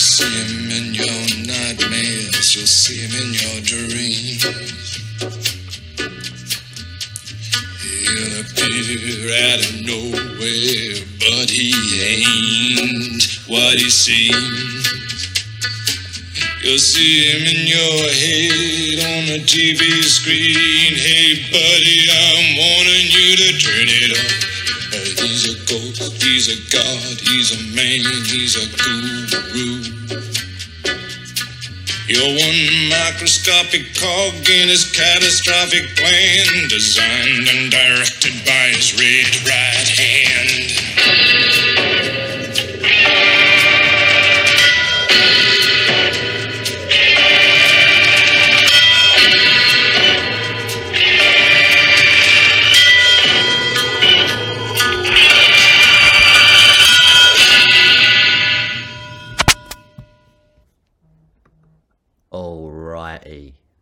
see him in your nightmares, you'll see him in your dreams. He'll appear out of nowhere, but he ain't what he seems. You'll see him in your head on the TV screen. Hey buddy, I'm warning you to turn it off. He's a ghost, he's a god, he's a man, he's a guru. You're one microscopic cog in his catastrophic plan, designed and directed by his red right hand.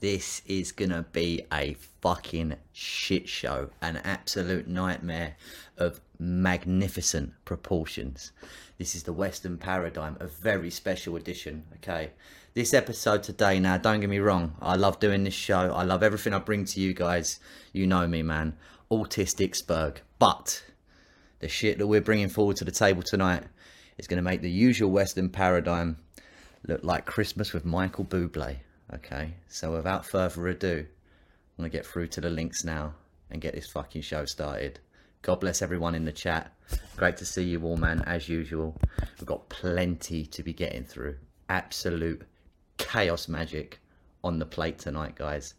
This is gonna be a fucking shit show, an absolute nightmare of magnificent proportions. This is the Weston Paradigm, a very special edition, okay? This episode today, now don't get me wrong, I love doing this show, I love everything I bring to you guys, you know me, man, autistic Spurg, but the shit that we're bringing forward to the table tonight is gonna make the usual Weston Paradigm look like Christmas with Michael Bublé. Okay, so without further ado, I'm gonna get through to the links now and get this fucking show started. God bless everyone in the chat. Great to see you all, man, as usual. We've got plenty to be getting through. Absolute chaos magic on the plate tonight, guys.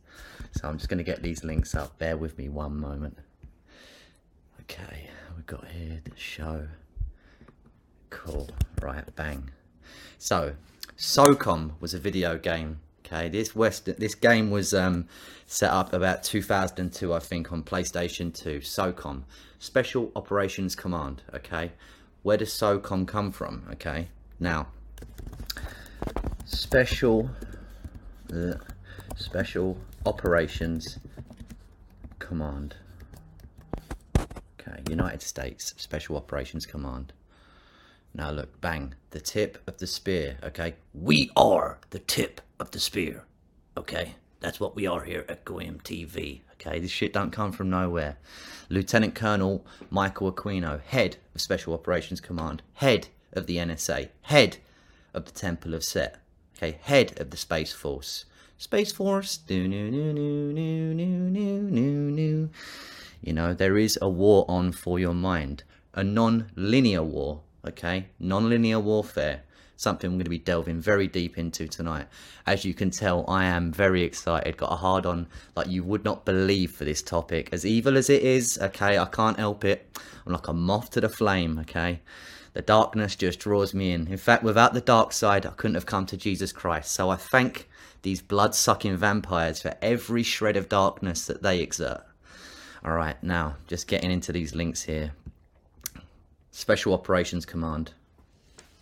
So I'm just gonna get these links up. Bear with me one moment. Okay, we've got here the show. Cool, right, bang. So, SOCOM was a video game. Okay, this game was set up about 2002, I think, on PlayStation 2. SOCOM, Special Operations Command. Okay, where does SOCOM come from? Okay, now Special Operations Command. Okay, United States Special Operations Command. Now look, bang, the tip of the spear. Okay, we are the tip of the spear. Okay, that's what we are here at Goem tv. Okay, this shit don't come from nowhere. Lieutenant Colonel Michael Aquino, head of Special Operations Command, head of the NSA, head of the Temple of Set, okay, head of the Space Force. You know, there is a war on for your mind, a non-linear war. Okay, non-linear warfare, something I'm going to be delving very deep into tonight. As you can tell, I am very excited, got a hard on like you would not believe for this topic, as evil as it is. Okay, I can't help it, I'm like a moth to the flame. Okay, the darkness just draws me in fact, without the dark side I couldn't have come to Jesus Christ, so I thank these blood-sucking vampires for every shred of darkness that they exert. All right, now just getting into these links here. Special Operations Command.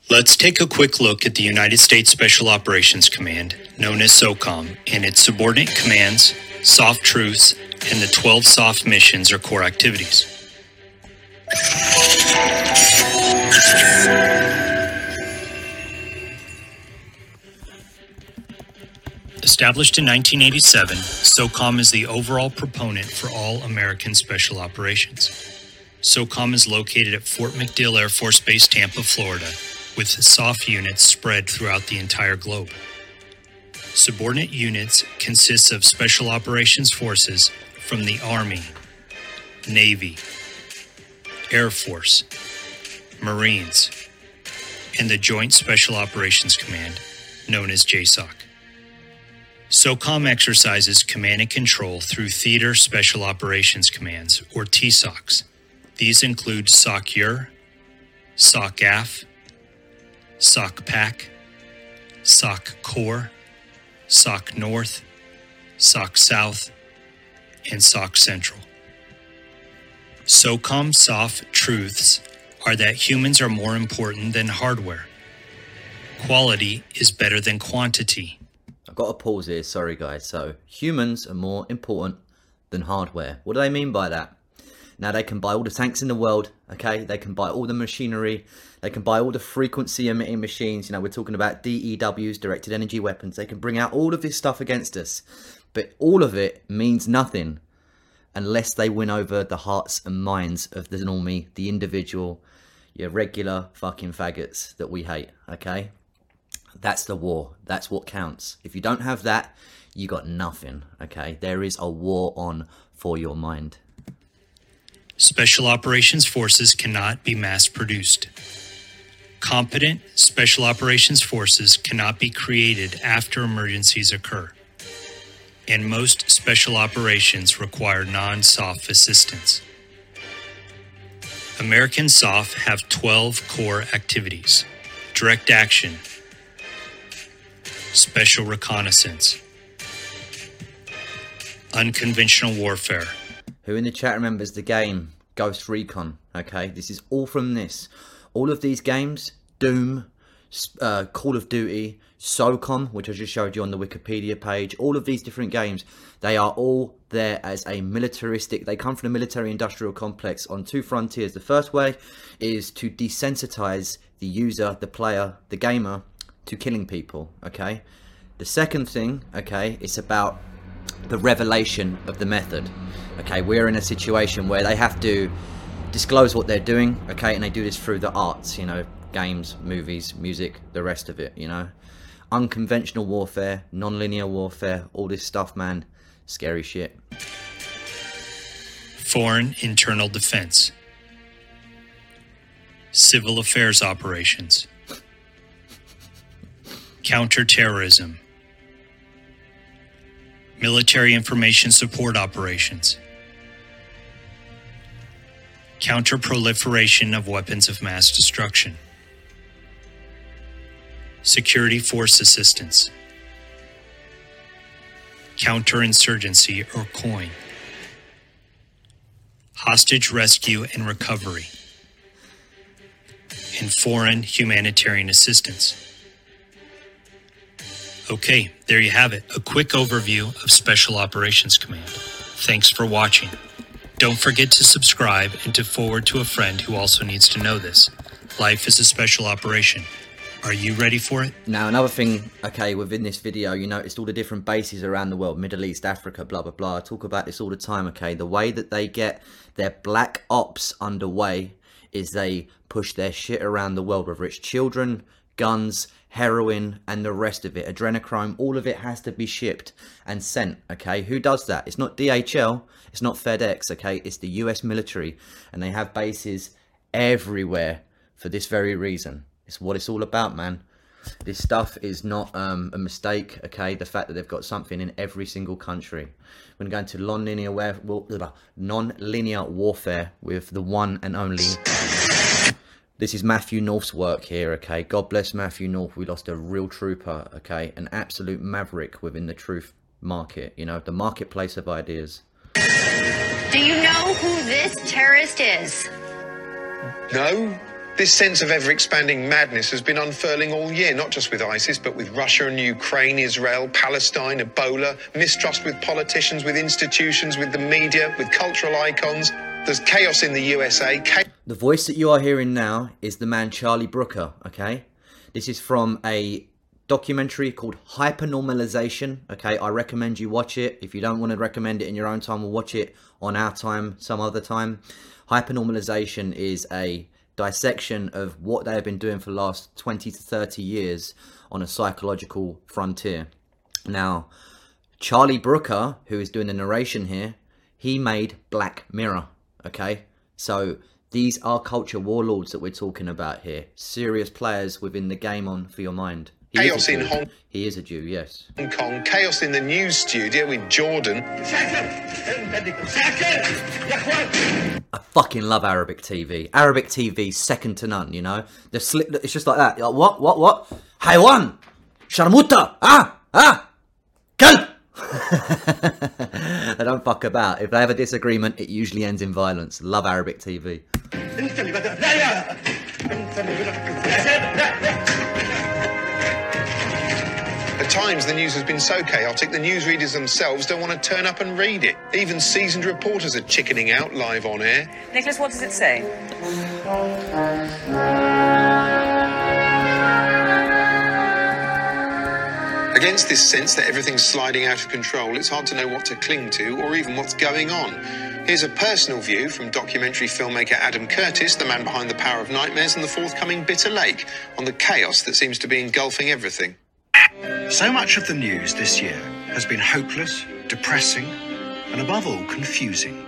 Let's take a quick look at the United States Special Operations Command, known as SOCOM, and its subordinate commands, soft truths, and the 12 soft missions or core activities. Established in 1987, SOCOM is the overall proponent for all American special operations. SOCOM is located at Fort MacDill Air Force Base, Tampa, Florida, with soft units spread throughout the entire globe. Subordinate units consist of Special Operations Forces from the Army, Navy, Air Force, Marines, and the Joint Special Operations Command, known as JSOC. SOCOM exercises command and control through Theater Special Operations Commands, or TSOCs. These include SOC-UR, SOC-AF, SOC-PAC, SOC-CORE, SOC-North, SOC-South, and SOC-Central. SOCOM soft truths are that humans are more important than hardware. Quality is better than quantity. I've got to pause here, sorry guys. So, humans are more important than hardware. What do they mean by that? Now they can buy all the tanks in the world, okay? They can buy all the machinery, They can buy all the frequency emitting machines. You know, we're talking about DEWs, directed energy weapons. They can bring out all of this stuff against us. But all of it means nothing unless they win over the hearts and minds of the normie, the individual, your regular fucking faggots that we hate, okay? That's the war. That's what counts. If you don't have that, you got nothing, okay? There is a war on for your mind. Special Operations Forces cannot be mass-produced. Competent Special Operations Forces cannot be created after emergencies occur. And most special operations require non-SOF assistance. American SOF have 12 core activities. Direct action. Special reconnaissance. Unconventional warfare. Who in the chat remembers the game Ghost Recon? Okay, this is all from this. All of these games, Doom, Call of Duty, SOCOM, which I just showed you on the Wikipedia page, all of these different games, they are all there as a militaristic, they come from the military industrial complex on two frontiers. The first way is to desensitize the user, the player, the gamer to killing people, okay? The second thing, okay, it's about the revelation of the method. Okay, we're in a situation where they have to disclose what they're doing, okay, and they do this through the arts, you know, games, movies, music, the rest of it, you know. Unconventional warfare, non-linear warfare, all this stuff, man, scary shit. Foreign internal defense. Civil affairs operations. Counterterrorism. Military information support operations. Counter-proliferation of weapons of mass destruction. Security force assistance. Counterinsurgency or COIN. Hostage rescue and recovery. And foreign humanitarian assistance. Okay, there you have it. A quick overview of Special Operations Command. Thanks for watching. Don't forget to subscribe and to forward to a friend who also needs to know this. Life is a special operation. Are you ready for it? Now, another thing, okay, within this video, you noticed all the different bases around the world, Middle East, Africa, blah, blah, blah. I talk about this all the time, okay? The way that they get their black ops underway is they push their shit around the world, whether it's children, guns, heroin, and the rest of it, adrenochrome, all of it has to be shipped and sent, okay? Who does that? It's not DHL, it's not FedEx, okay? It's the US military, and they have bases everywhere for this very reason. It's what it's all about, man. This stuff is not a mistake, okay? The fact that they've got something in every single country. We're going to non-linear warfare with the one and only... This is Matthew North's work here, okay? God bless Matthew North. We lost a real trooper, okay? An absolute maverick within the truth market, you know, the marketplace of ideas. Do you know who this terrorist is? No. This sense of ever-expanding madness has been unfurling all year, not just with ISIS, but with Russia and Ukraine, Israel, Palestine, Ebola, mistrust with politicians, with institutions, with the media, with cultural icons. There's chaos in the USA. The voice that you are hearing now is the man Charlie Brooker, okay? This is from a documentary called Hypernormalization, okay? I recommend you watch it. If you don't want to recommend it in your own time, we'll watch it on our time some other time. Hypernormalization is a dissection of what they have been doing for the last 20 to 30 years on a psychological frontier. Now, Charlie Brooker, who is doing the narration here, he made Black Mirror, okay? So... these are culture warlords that we're talking about here. Serious players within the game on for your mind. Chaos in Hong Kong. He is a Jew, yes. Hong Kong, chaos in the news studio in Jordan. I fucking love Arabic TV. Arabic TV, second to none, you know? The slip, it's just like that. Like, what? Haywan! Sharmuta! Ah! Kalb! They don't fuck about. If they have a disagreement, it usually ends in violence. Love Arabic TV. At times, the news has been so chaotic, the newsreaders themselves don't want to turn up and read it. Even seasoned reporters are chickening out live on air. Nicholas, what does it say? Against this sense that everything's sliding out of control, it's hard to know what to cling to or even what's going on. Here's a personal view from documentary filmmaker Adam Curtis, the man behind The Power of Nightmares and the forthcoming Bitter Lake, on the chaos that seems to be engulfing everything. So much of the news this year has been hopeless, depressing, and above all, confusing.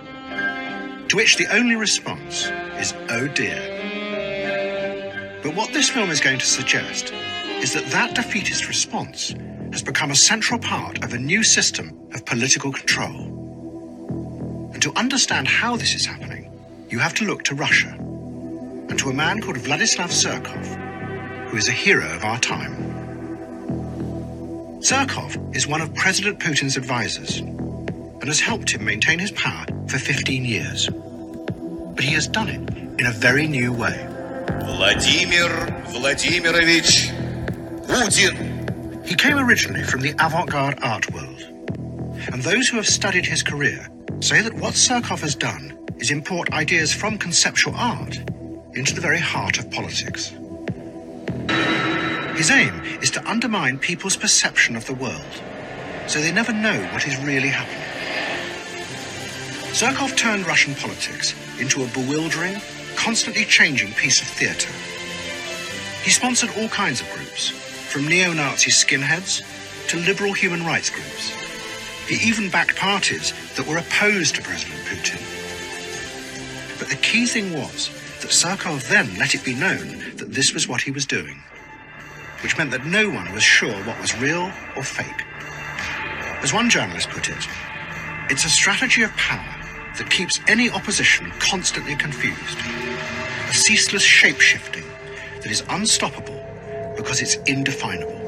To which the only response is, oh dear. But what this film is going to suggest is that that defeatist response has become a central part of a new system of political control. And to understand how this is happening, you have to look to Russia and to a man called Vladislav Surkov, who is a hero of our time. Surkov is one of President Putin's advisors and has helped him maintain his power for 15 years. But he has done it in a very new way. Vladimir Vladimirovich Putin. He came originally from the avant-garde art world, and those who have studied his career say that what Surkov has done is import ideas from conceptual art into the very heart of politics. His aim is to undermine people's perception of the world, so they never know what is really happening. Surkov turned Russian politics into a bewildering, constantly changing piece of theatre. He sponsored all kinds of groups, from neo-Nazi skinheads to liberal human rights groups. He even backed parties that were opposed to President Putin. But the key thing was that Surkov then let it be known that this was what he was doing, which meant that no one was sure what was real or fake. As one journalist put it, it's a strategy of power that keeps any opposition constantly confused, a ceaseless shape-shifting that is unstoppable because it's indefinable.